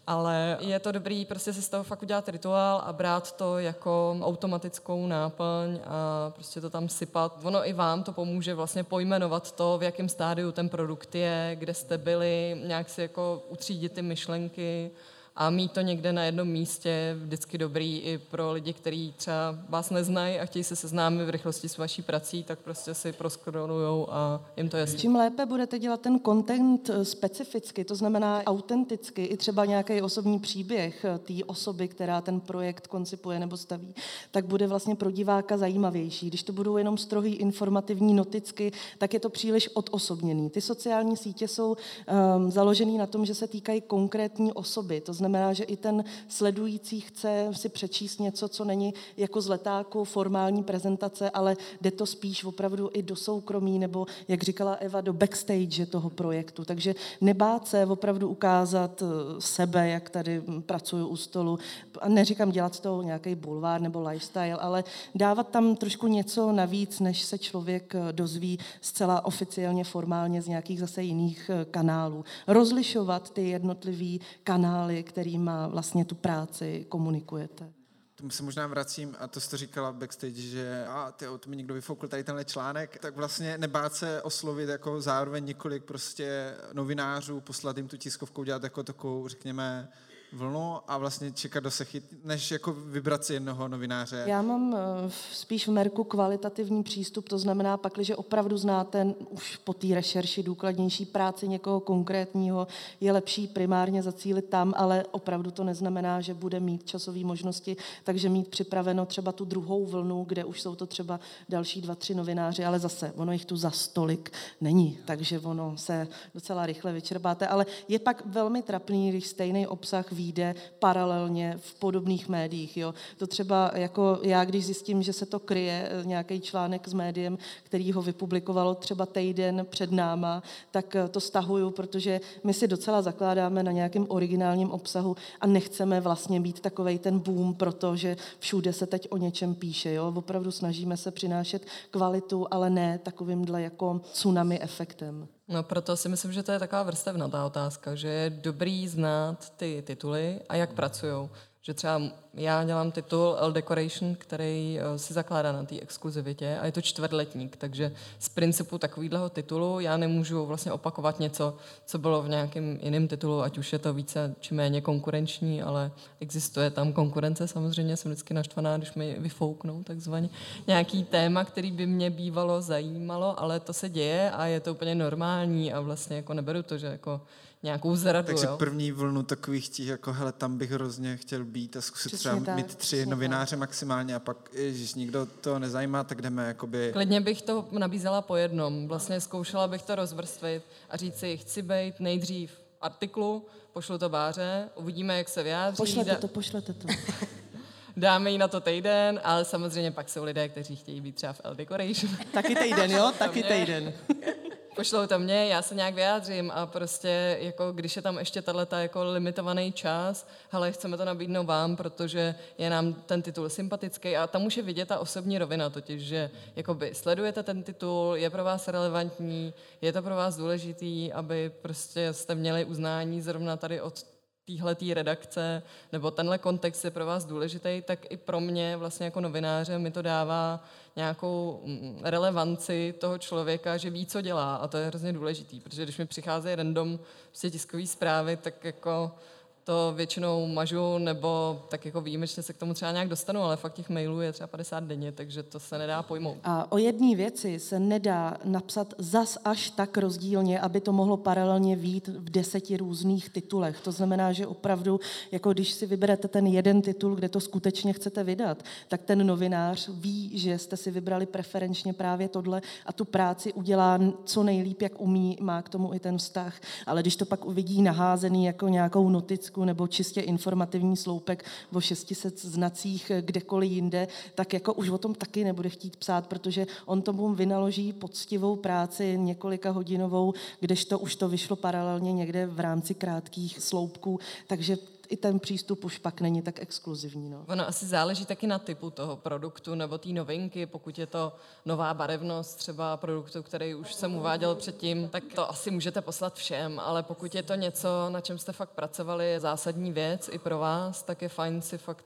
Ale je to dobrý prostě si z toho fakt udělat rituál a brát to jako automatickou náplň a prostě to tam sypat. Ono i vám to pomůže vlastně pojmenovat to, v jakém stádiu ten produkt je, kde jste byli, nějak si jako utřídit ty myšlenky a mít to někde na jednom místě je vždycky dobrý i pro lidi, kteří třeba vás neznají a chtějí se seznámit v rychlosti s vaší prací, tak prostě si proskrolujou a jim to jasný. Čím lépe budete dělat ten content specificky, to znamená autenticky, i třeba nějaký osobní příběh té osoby, která ten projekt koncipuje nebo staví, tak bude vlastně pro diváka zajímavější. Když to budou jenom strohý informativní noticky, tak je to příliš odosobněný. Ty sociální sítě jsou um, založený na tom, že se týkají konkrétní osoby. To znamená, že i ten sledující chce si přečíst něco, co není jako z letáku formální prezentace, ale jde to spíš opravdu i do soukromí, nebo, jak říkala Eva, do backstage toho projektu. Takže nebát se opravdu ukázat sebe, jak tady pracuju u stolu. A neříkám dělat z toho nějaký bulvár nebo lifestyle, ale dávat tam trošku něco navíc, než se člověk dozví zcela oficiálně, formálně z nějakých zase jiných kanálů. Rozlišovat ty jednotlivý kanály, kterýma vlastně tu práci komunikujete. Tomu se možná vracím, a to jste říkala backstage, že a ty to mi někdo vyfoukl tady tenhle článek, tak vlastně nebát se oslovit jako zároveň několik prostě novinářů, poslat jim tu tiskovku, dělat jako takovou, řekněme, vlnu a vlastně čekat, do se chyt, než jako vybrat si jednoho novináře. Já mám spíš v merku kvalitativní přístup, to znamená pak, že opravdu znáte už po té rešerši důkladnější práci někoho konkrétního, je lepší primárně zacílit tam, ale opravdu to neznamená, že bude mít časové možnosti, takže mít připraveno třeba tu druhou vlnu, kde už jsou to třeba další dva, tři novináři, ale zase, ono jich tu za stolik není, takže ono se docela rychle vyčerpáte, ale je pak velmi trapný, když stejný obsah jde paralelně v podobných médiích. Jo. To třeba jako já, když zjistím, že se to kryje nějaký článek s médiem, který ho vypublikovalo třeba týden před náma, tak to stahuju, protože my si docela zakládáme na nějakém originálním obsahu a nechceme vlastně být takovej ten boom, protože všude se teď o něčem píše. Jo. Opravdu snažíme se přinášet kvalitu, ale ne takovýmhle jako tsunami efektem. No proto si myslím, že to je taková vrstevnatá otázka, že je dobrý znát ty tituly a jak pracujou. Že třeba já dělám titul Elle Decoration, který si zakládá na té exkluzivitě a je to čtvrtletník, takže z principu takovýhleho titulu já nemůžu vlastně opakovat něco, co bylo v nějakém jiném titulu, ať už je to více či méně konkurenční, ale existuje tam konkurence samozřejmě, jsem vždycky naštvaná, když mi vyfouknou takzvaně nějaký téma, který by mě bývalo zajímalo, ale to se děje a je to úplně normální a vlastně jako neberu to, že jako nějakou zradu. Takže jo? První vlnu takových těch, jako hele, tam bych hrozně chtěl být a zkusit přesně třeba tak, mít tři novináře tak maximálně a pak, ježiš, nikdo to nezajímá, tak jdeme jakoby... Klidně bych to nabízela po jednom, vlastně zkoušela bych to rozvrstvit a říct si, chci být nejdřív artiklu, pošlu to Báře, uvidíme, jak se vyjádří. Pošlete to, pošlete to. Dáme jí na to týden, ale samozřejmě pak jsou lidé, kteří chtějí být třeba v Elle Decoration. Taky týden, jo? Taky týden. Pošlou to mě, já se nějak vyjádřím a prostě, jako když je tam ještě tato jako limitovaný čas, hele, chceme to nabídnout vám, protože je nám ten titul sympatický a tam už je vidět ta osobní rovina totiž, že jakoby sledujete ten titul, je pro vás relevantní, je to pro vás důležitý, aby prostě jste měli uznání zrovna tady od týhletý redakce, nebo tenhle kontext je pro vás důležitý, tak i pro mě vlastně jako novináře mi to dává nějakou relevanci toho člověka, že ví, co dělá a to je hrozně důležitý, protože když mi přicházejí random prostě tiskový zprávy, tak jako to většinou mažu, nebo tak jako výjimečně se k tomu třeba nějak dostanu, ale fakt těch mailů je třeba padesát denně, takže to se nedá pojmout. A o jedné věci se nedá napsat zas až tak rozdílně, aby to mohlo paralelně vyjít v deseti různých titulech. To znamená, že opravdu, jako když si vyberete ten jeden titul, kde to skutečně chcete vydat, tak ten novinář ví, že jste si vybrali preferenčně právě tohle a tu práci udělá co nejlíp, jak umí, má k tomu i ten vztah. Ale když to pak uvidí naházený jako nějakou notici, nebo čistě informativní sloupek o šesti stech znacích kdekoliv jinde, tak jako už o tom taky nebude chtít psát, protože on tomu vynaloží poctivou práci několika hodinovou, kdežto už to vyšlo paralelně někde v rámci krátkých sloupků, takže i ten přístup už pak není tak exkluzivní. No. Ono asi záleží taky na typu toho produktu nebo té novinky, pokud je to nová barevnost třeba produktu, který už jsem uváděl předtím, tak to asi můžete poslat všem, ale pokud je to něco, na čem jste fakt pracovali, je zásadní věc i pro vás, tak je fajn si fakt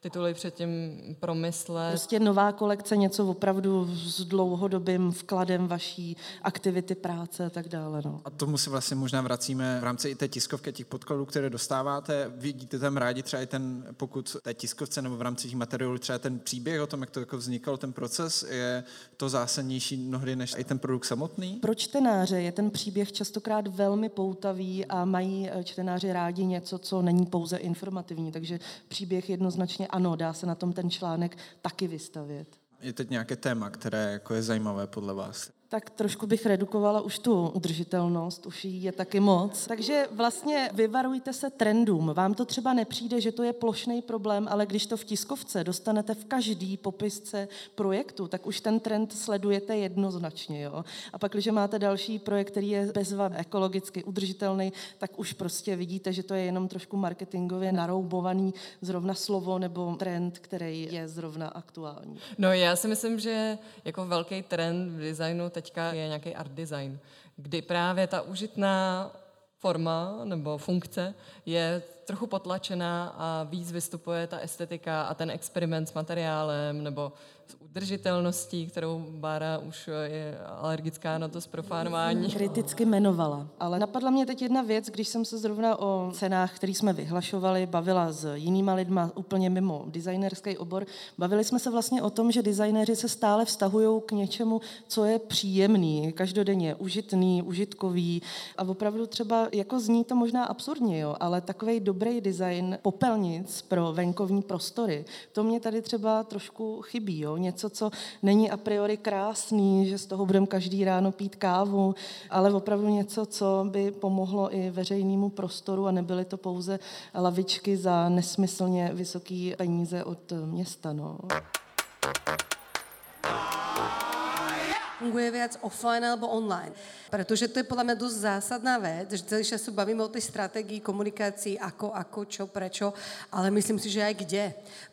ty tituly předtím promyslet. Prostě nová kolekce, něco opravdu s dlouhodobým vkladem vaší aktivity, práce a tak dále. No. A tomu se vlastně možná vracíme v rámci i té tiskovky, těch podkladů, které dostáváte. Vidíte tam rádi třeba i ten, pokud té tiskovce nebo v rámci těch materiálů třeba ten příběh o tom, jak to jako vznikalo, ten proces, je to zásadnější mnohdy než i ten produkt samotný? Pro čtenáře je ten příběh častokrát velmi poutavý a mají čtenáři rádi něco, co není pouze informativní, takže příběh jednoznačně ano, dá se na tom ten článek taky vystavět. Je teď nějaké téma, které jako je zajímavé podle vás? Tak trošku bych redukovala už tu udržitelnost, už jí je taky moc. Takže vlastně vyvarujte se trendům. Vám to třeba nepřijde, že to je plošný problém, ale když to v tiskovce dostanete v každý popisce projektu, tak už ten trend sledujete jednoznačně. Jo? A pak, když máte další projekt, který je bezva ekologicky udržitelný, tak už prostě vidíte, že to je jenom trošku marketingově naroubovaný zrovna slovo nebo trend, který je zrovna aktuální. No já si myslím, že jako velký trend v designu teďka je nějaký art design, kdy právě ta užitná forma nebo funkce je trochu potlačená a víc vystupuje ta estetika a ten experiment s materiálem nebo s udržitelností, kterou Bára už je alergická na to zprofánování. Kriticky jmenovala. Ale napadla mě teď jedna věc, když jsem se zrovna o cenách, které jsme vyhlašovali, bavila s jinýma lidma úplně mimo designerský obor. Bavili jsme se vlastně o tom, že designéři se stále vztahují k něčemu, co je příjemný, každodenně užitný, užitkový a opravdu třeba, jako zní to možná absurdně, jo, ale takovej dobrý design popelnic pro venkovní prostory. To mě tady třeba trošku chybí. Jo? Něco, co není a priori krásný, že z toho budeme každý ráno pít kávu, ale opravdu něco, co by pomohlo i veřejnému prostoru a nebyly to pouze lavičky za nesmyslně vysoký peníze od města. No. Funguje viac offline alebo online. Pretože to je podľa mňa dosť zásadná vec, že celý čas sa bavíme o tej stratégii komunikácií, ako, ako, čo, prečo, ale myslím si, že aj kde.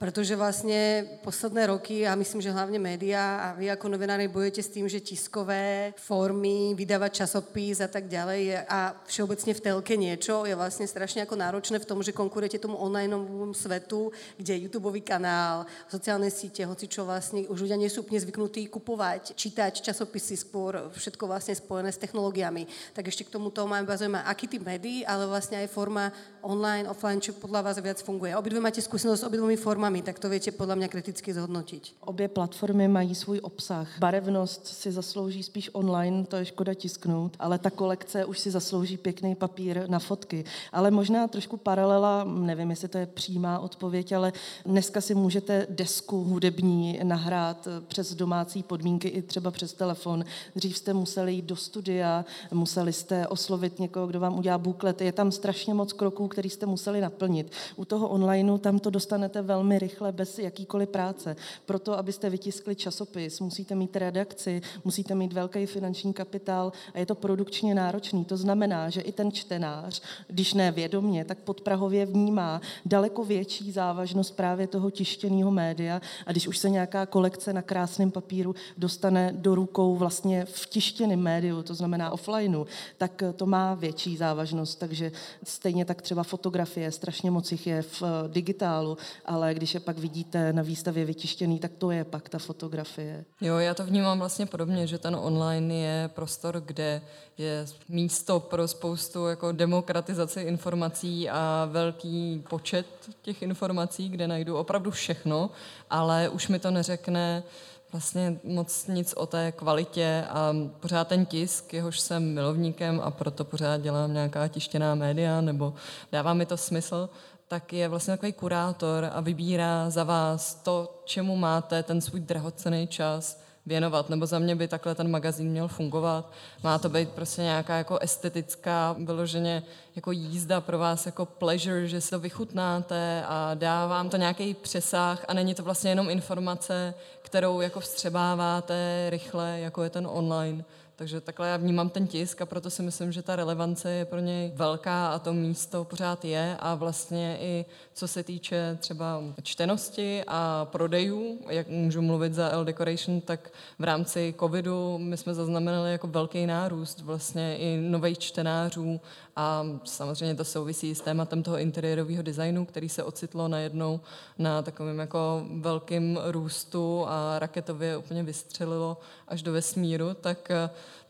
Pretože vlastne posledné roky, a myslím, že hlavne médiá a vy ako novinári bojujete s tým, že tiskové formy, vydávať časopis a tak ďalej a všeobecne v telke niečo je vlastne strašne ako náročné v tom, že konkurujete tomu onlineovému svetu, kde je YouTubeový kanál, sociálne siete, hoci čo vlastne už ľudia nie sú úplne zvyknutí kupovať, čítať časopisy skôr, všetko vlastne spojené s technológiami. Tak ešte k tomuto mám vás zaujíma, aký typ médií, ale vlastne aj forma online, offline, čo podľa vás viac funguje. Obidve máte skúsenosť s obidvomi formami, tak to viete podľa mňa kriticky zhodnotiť. Obě platformy mají svůj obsah. Barevnost si zaslouží spíš online, to je škoda tisknout, ale ta kolekce už si zaslouží pěkný papír na fotky. Ale možná trošku paralela, nevím, jestli to je přímá odpověď, ale dneska si můžete desku hudební nahrát přes domácí podmínky i třeba přes telefon. Dřív jste museli jít do studia, museli jste oslovit někoho, kdo vám udělá buklet. Je tam strašně moc kroků, který jste museli naplnit. U toho onlineu tam to dostanete velmi rychle, bez jakýkoliv práce. Proto, abyste vytiskli časopis, musíte mít redakci, musíte mít velký finanční kapitál a je to produkčně náročný. To znamená, že i ten čtenář, když ne vědomě, tak podprahově vnímá daleko větší závažnost právě toho tištěného média a když už se nějaká kolekce na krásném papíru dostane do ruky vlastně v tištěném médiu, to znamená offlineu, tak to má větší závažnost, takže stejně tak třeba fotografie, strašně moc jich je v digitálu, ale když je pak vidíte na výstavě vytištěný, tak to je pak ta fotografie. Jo, já to vnímám vlastně podobně, že ten online je prostor, kde je místo pro spoustu jako demokratizace informací a velký počet těch informací, kde najdu opravdu všechno, ale už mi to neřekne vlastně moc nic o té kvalitě a pořád ten tisk, jehož jsem milovníkem a proto pořád dělám nějaká tištěná média nebo dává mi to smysl, tak je vlastně takový kurátor a vybírá za vás to, čemu máte ten svůj drahocenný čas věnovat. Nebo za mě by takhle ten magazín měl fungovat. Má to být prostě nějaká jako estetická, vyloženě jako jízda pro vás, jako pleasure, že si to vychutnáte a dá vám to nějaký přesah a není to vlastně jenom informace, kterou jako vstřebáváte rychle, jako je ten online. Takže takhle já vnímám ten tisk a proto si myslím, že ta relevance je pro něj velká a to místo pořád je a vlastně i co se týče třeba čtenosti a prodejů, jak můžu mluvit za Elle Decoration, tak v rámci covidu my jsme zaznamenali jako velký nárůst vlastně i nových čtenářů a samozřejmě to souvisí s tématem toho interiérového designu, který se ocitlo najednou na takovém jako velkém růstu a raketově úplně vystřelilo až do vesmíru, tak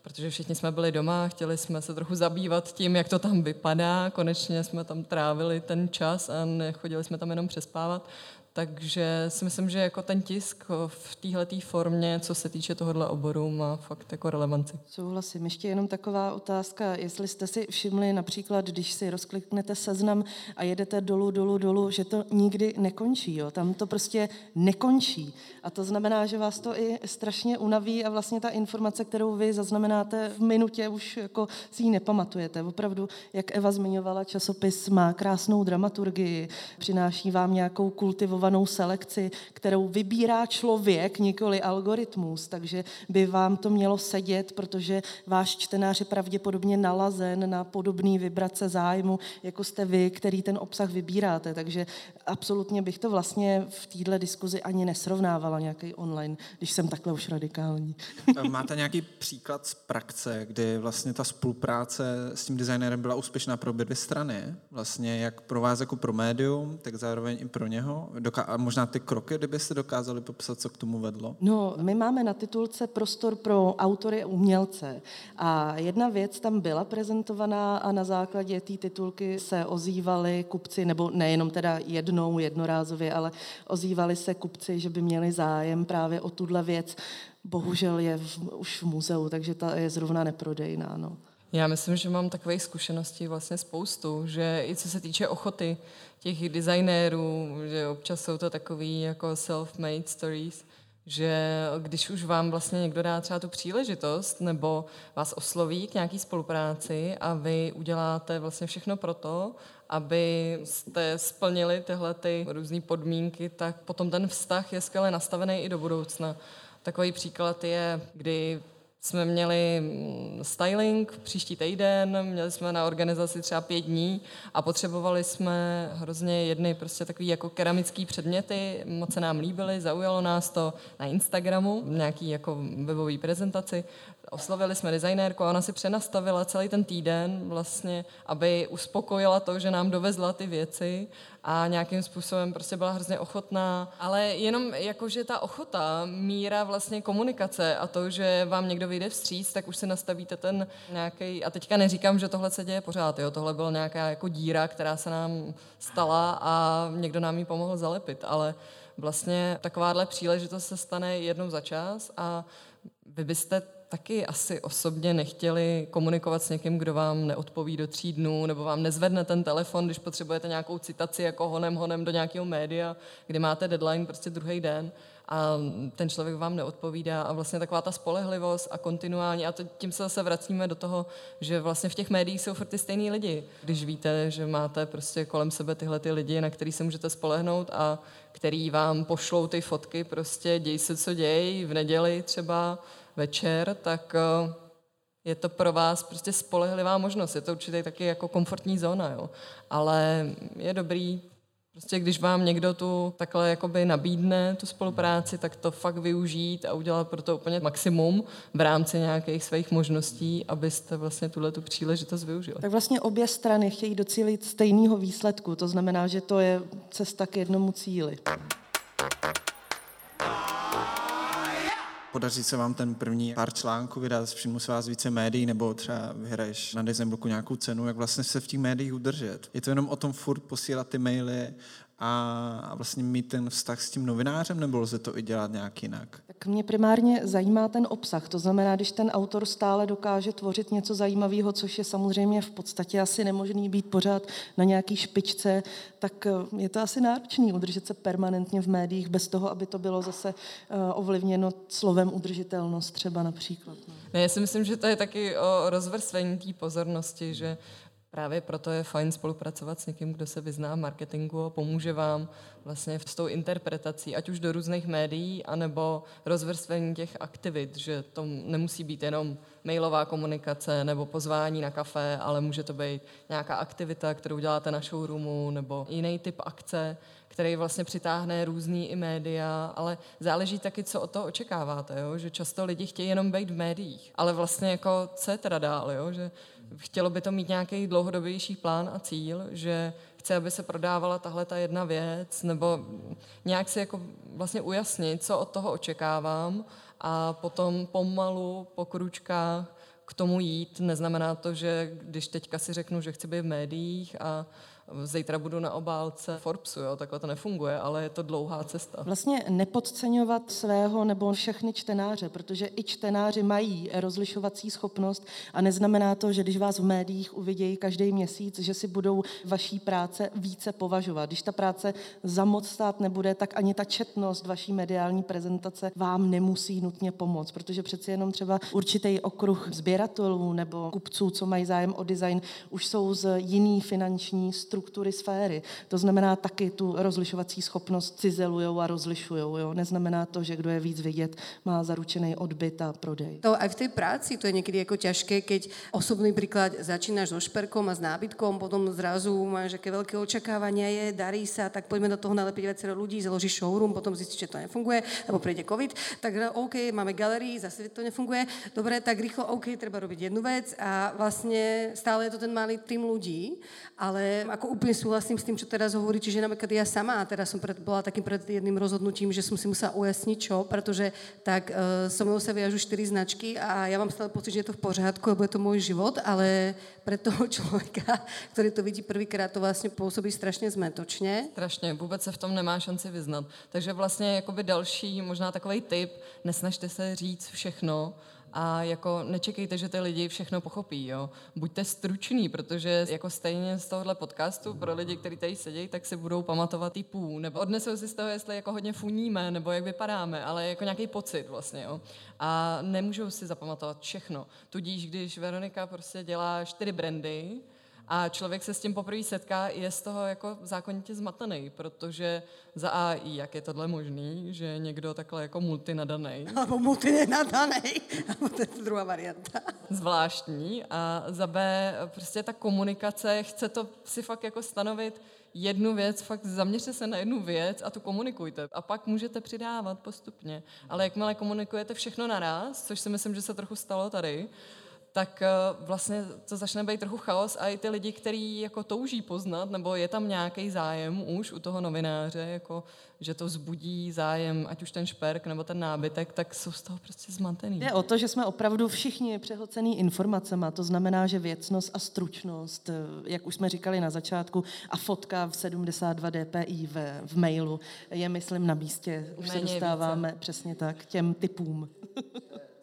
protože všichni jsme byli doma, chtěli jsme se trochu zabývat tím, jak to tam vypadá, konečně jsme tam trávili ten čas a nechodili jsme tam jenom přespávat, takže si myslím, že jako ten tisk v téhletý formě, co se týče tohohle oboru, má fakt jako relevanci. Souhlasím. Ještě jenom taková otázka, jestli jste si všimli například, když si rozkliknete seznam a jedete dolů, dolů, dolů, že to nikdy nekončí, jo? Tam to prostě nekončí. A to znamená, že vás to i strašně unaví a vlastně ta informace, kterou vy zaznamenáte v minutě, už jako si ji nepamatujete. Opravdu, jak Eva zmiňovala, časopis má krásnou dramaturgii, přináší vám nějakou kultivu selekci, kterou vybírá člověk, nikoli algoritmus, takže by vám to mělo sedět, protože váš čtenář je pravděpodobně nalazen na podobný vibrace zájmu, jako jste vy, který ten obsah vybíráte, takže absolutně bych to vlastně v téhle diskuzi ani nesrovnávala nějaký online, když jsem takhle už radikální. Máte nějaký příklad z praxe, kdy vlastně ta spolupráce s tím designérem byla úspěšná pro obě dvě strany, vlastně jak pro vás jako pro médium, tak zároveň i pro něho? A možná ty kroky, kdybyste dokázali popsat, co k tomu vedlo? No, my máme na titulce prostor pro autory a umělce. A jedna věc tam byla prezentovaná a na základě té titulky se ozývali kupci, nebo nejenom teda jednou, jednorázově, ale ozývali se kupci, že by měli zájem právě o tuhle věc. Bohužel je v, už v muzeu, takže ta je zrovna neprodejná, no. Já myslím, že mám takové zkušenosti vlastně spoustu, že i co se týče ochoty těch designérů, že občas jsou to takový jako self-made stories, že když už vám vlastně někdo dá třeba tu příležitost nebo vás osloví k nějaký spolupráci a vy uděláte vlastně všechno pro to, aby jste splnili tyhle ty různé podmínky, tak potom ten vztah je skvěle nastavený i do budoucna. Takový příklad je, kdy jsme měli styling příští týden, měli jsme na organizaci třeba pět dní a potřebovali jsme hrozně jedny prostě takový jako keramický předměty, moc se nám líbily, zaujalo nás to na Instagramu, nějaký jako webový prezentaci. Oslovili jsme designérku a ona si přenastavila celý ten týden vlastně, aby uspokojila to, že nám dovezla ty věci a nějakým způsobem prostě byla hrozně ochotná, ale jenom jakože ta ochota, míra vlastně komunikace a to, že vám někdo vyjde vstříc, tak už si nastavíte ten nějaký. A teďka neříkám, že tohle se děje pořád, jo, tohle byla nějaká jako díra, která se nám stala a někdo nám ji pomohl zalepit, ale vlastně takováhle příležitost se stane jednou za čas a vy byste taky asi osobně nechtěli komunikovat s někým, kdo vám neodpoví do tří dnů, nebo vám nezvedne ten telefon, když potřebujete nějakou citaci jako honem, honem do nějakého média, kdy máte deadline prostě druhý den a ten člověk vám neodpovídá a vlastně taková ta spolehlivost a kontinuální a to, tím se zase vracíme do toho, že vlastně v těch médiích jsou furt ty stejný lidi. Když víte, že máte prostě kolem sebe tyhle ty lidi, na který se můžete spolehnout a který vám pošlou ty fotky, prostě děj se, co děj, v neděli třeba večer, tak je to pro vás prostě spolehlivá možnost. Je to určitě taky jako komfortní zóna, jo. Ale je dobrý, prostě když vám někdo tu takhle jakoby nabídne tu spolupráci, tak to fakt využít a udělat pro to úplně maximum v rámci nějakých svých možností, abyste vlastně tuhle tu příležitost využili. Tak vlastně obě strany chtějí docílit stejného výsledku, to znamená, že to je cesta k jednomu cíli. Podaří se vám ten první pár článků vydat, všimnu se vás více médií, nebo třeba vyhraješ na Design Blocku nějakou cenu, jak vlastně se v těch médiích udržet. Je to jenom o tom furt posílat ty maily a vlastně mít ten vztah s tím novinářem, nebo lze to i dělat nějak jinak? Tak mě primárně zajímá ten obsah, to znamená, když ten autor stále dokáže tvořit něco zajímavého, což je samozřejmě v podstatě asi nemožný být pořád na nějaký špičce, tak je to asi náročný udržet se permanentně v médiích bez toho, aby to bylo zase ovlivněno slovem udržitelnost třeba například. Ne, já si myslím, že to je taky o rozvrstvení té pozornosti, že Právě proto je fajn spolupracovat s někým, kdo se vyzná v marketingu a pomůže vám vlastně s tou interpretací, ať už do různých médií, anebo rozvrstvení těch aktivit, že to nemusí být jenom mailová komunikace nebo pozvání na kafe, ale může to být nějaká aktivita, kterou děláte na showroomu nebo jiný typ akce, který vlastně přitáhne různý i média, ale záleží taky, co od toho očekáváte, jo? Že často lidi chtějí jenom být v médiích, ale vlastně jako co je teda dál, jo? Že chtělo by to mít nějaký dlouhodobější plán a cíl, že chce, aby se prodávala tahle ta jedna věc, nebo nějak si jako vlastně ujasnit, co od toho očekávám a potom pomalu po kručkách k tomu jít. Neznamená to, že když teďka si řeknu, že chci být v médiích a zítra budu na obálce Forbesu, jo, takhle to nefunguje, ale je to dlouhá cesta. Vlastně nepodceňovat svého nebo všechny čtenáře, protože i čtenáři mají rozlišovací schopnost a neznamená to, že když vás v médiích uvidějí každý měsíc, že si budou vaší práce více považovat. Když ta práce za moc stát nebude, tak ani ta četnost vaší mediální prezentace vám nemusí nutně pomoct, protože přeci jenom třeba určitý okruh sběratelů nebo kupců, co mají zájem o design, už jsou z jiný finanční struktury sféry. To znamená taky tu rozlišovací schopnost cizelujou a rozlišujou. Jo? Neznamená to, že kdo je víc vidět, má zaručený odbyt a prodej. To aj v tej práci to je niekedy ako ťažké, keď osobný príklad začínaš so šperkom a s nábytkom, potom zrazu máš aké veľké očakávania je, darí sa, tak poďme do toho nalepiť viacero ľudí, založíš showroom, potom zistíš, že to nefunguje, alebo prejde covid, tak OK, máme galerii, zase to nefunguje. Dobre, tak rýchlo OK, treba robiť jednu vec a vlastne stále je to ten malý tým ľudí, ale ako úplne súhlasím s tým, čo teraz hovorí, čiže napríklad ja sama, a teraz som pred, bola takým pred jedným rozhodnutím, že som si musela ujasniť čo, pretože tak e, so mnou sa viažu štyri značky a ja mám stále pocit, že je to v pořádku, lebo je to môj život, ale pre toho človeka, ktorý to vidí prvýkrát, to vlastne pôsobí strašne zmetočne. Strašne, vôbec sa v tom nemá šanci vyznať. Takže vlastne jakoby další, možná takovej tip, nesnažte sa říct všechno, a jako nečekejte, že ty lidi všechno pochopí, jo. Buďte stručný, protože jako stejně z tohohle podcastu pro lidi, kteří tady sedějí, tak si budou pamatovat typů, nebo odnesou si z toho, jestli jako hodně funíme, nebo jak vypadáme, ale jako nějaký pocit vlastně, jo. A nemůžou si zapamatovat všechno. Tudíž, když Veronika prostě dělá čtyři brandy, a člověk se s tím poprvé setká, je z toho jako zákonitě zmatený, protože za A, jak je tohle možný, že někdo takhle jako multinadanej. Alebo multinadanej, alebo to je druhá varianta. Zvláštní. A za B, prostě ta komunikace, chce to si fakt jako stanovit jednu věc, fakt zaměřte se na jednu věc a tu komunikujte. A pak můžete přidávat postupně. Ale jakmile komunikujete všechno naraz, což si myslím, že se trochu stalo tady, tak vlastně to začne být trochu chaos a i ty lidi, kteří jako touží poznat, nebo je tam nějaký zájem už u toho novináře, jako, že to vzbudí zájem, ať už ten šperk nebo ten nábytek, tak jsou z toho prostě zmatený. Jde o to, že jsme opravdu všichni přehlcený informacema, to znamená, že věcnost a stručnost, jak už jsme říkali na začátku, a fotka v sedmdesát dva dé pé í v, v mailu je, myslím, na místě. Už méně se dostáváme více. Přesně tak, těm typům.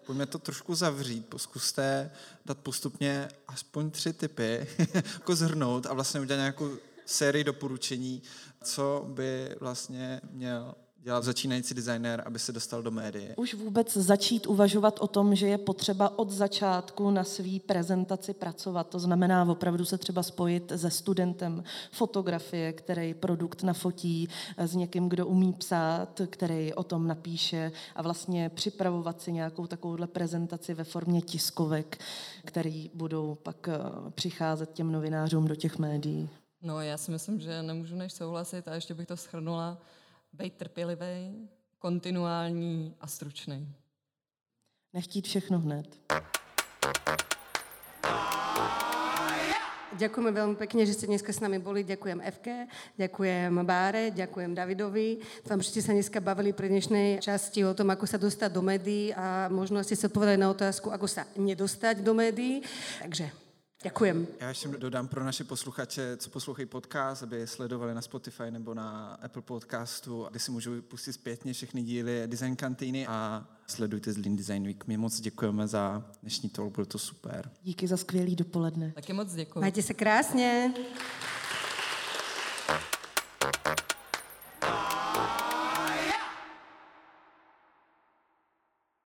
Pojďme to trošku zavřít, zkuste dát postupně aspoň tři tipy, jako zhrnout a vlastně udělat nějakou sérii doporučení, co by vlastně měl dělat začínající designér, aby se dostal do médií. Už vůbec začít uvažovat o tom, že je potřeba od začátku na svý prezentaci pracovat. To znamená opravdu se třeba spojit se studentem fotografie, který produkt nafotí, s někým, kdo umí psát, který o tom napíše a vlastně připravovat si nějakou takovouhle prezentaci ve formě tiskovek, který budou pak přicházet těm novinářům do těch médií. No já si myslím, že nemůžu než souhlasit a ještě bych to shrnula. Bejt trpělivý, kontinuální a stručný. Nechtít všechno hned. Ďakujeme veľmi pekne, že ste dneska s nami boli. Ďakujem Evke, ďakujem Báre, ďakujem Davidovi. Vám, že ste sa dneska bavili pri dnešnej časti o tom, ako sa dostať do médií a možno ste sa odpovedali na otázku, ako sa nedostať do médií. Takže... Děkujem. Já ještě dodám pro naše posluchače, co poslouchají podcast, aby sledovali na Spotify nebo na Apple Podcastu, kde si můžou pustit zpětně všechny díly Design Cantiny a sledujte Zlín Design Week. My moc děkujeme za dnešní talk, bylo to super. Díky za skvělý dopoledne. Taky moc děkuji. Majte se krásně.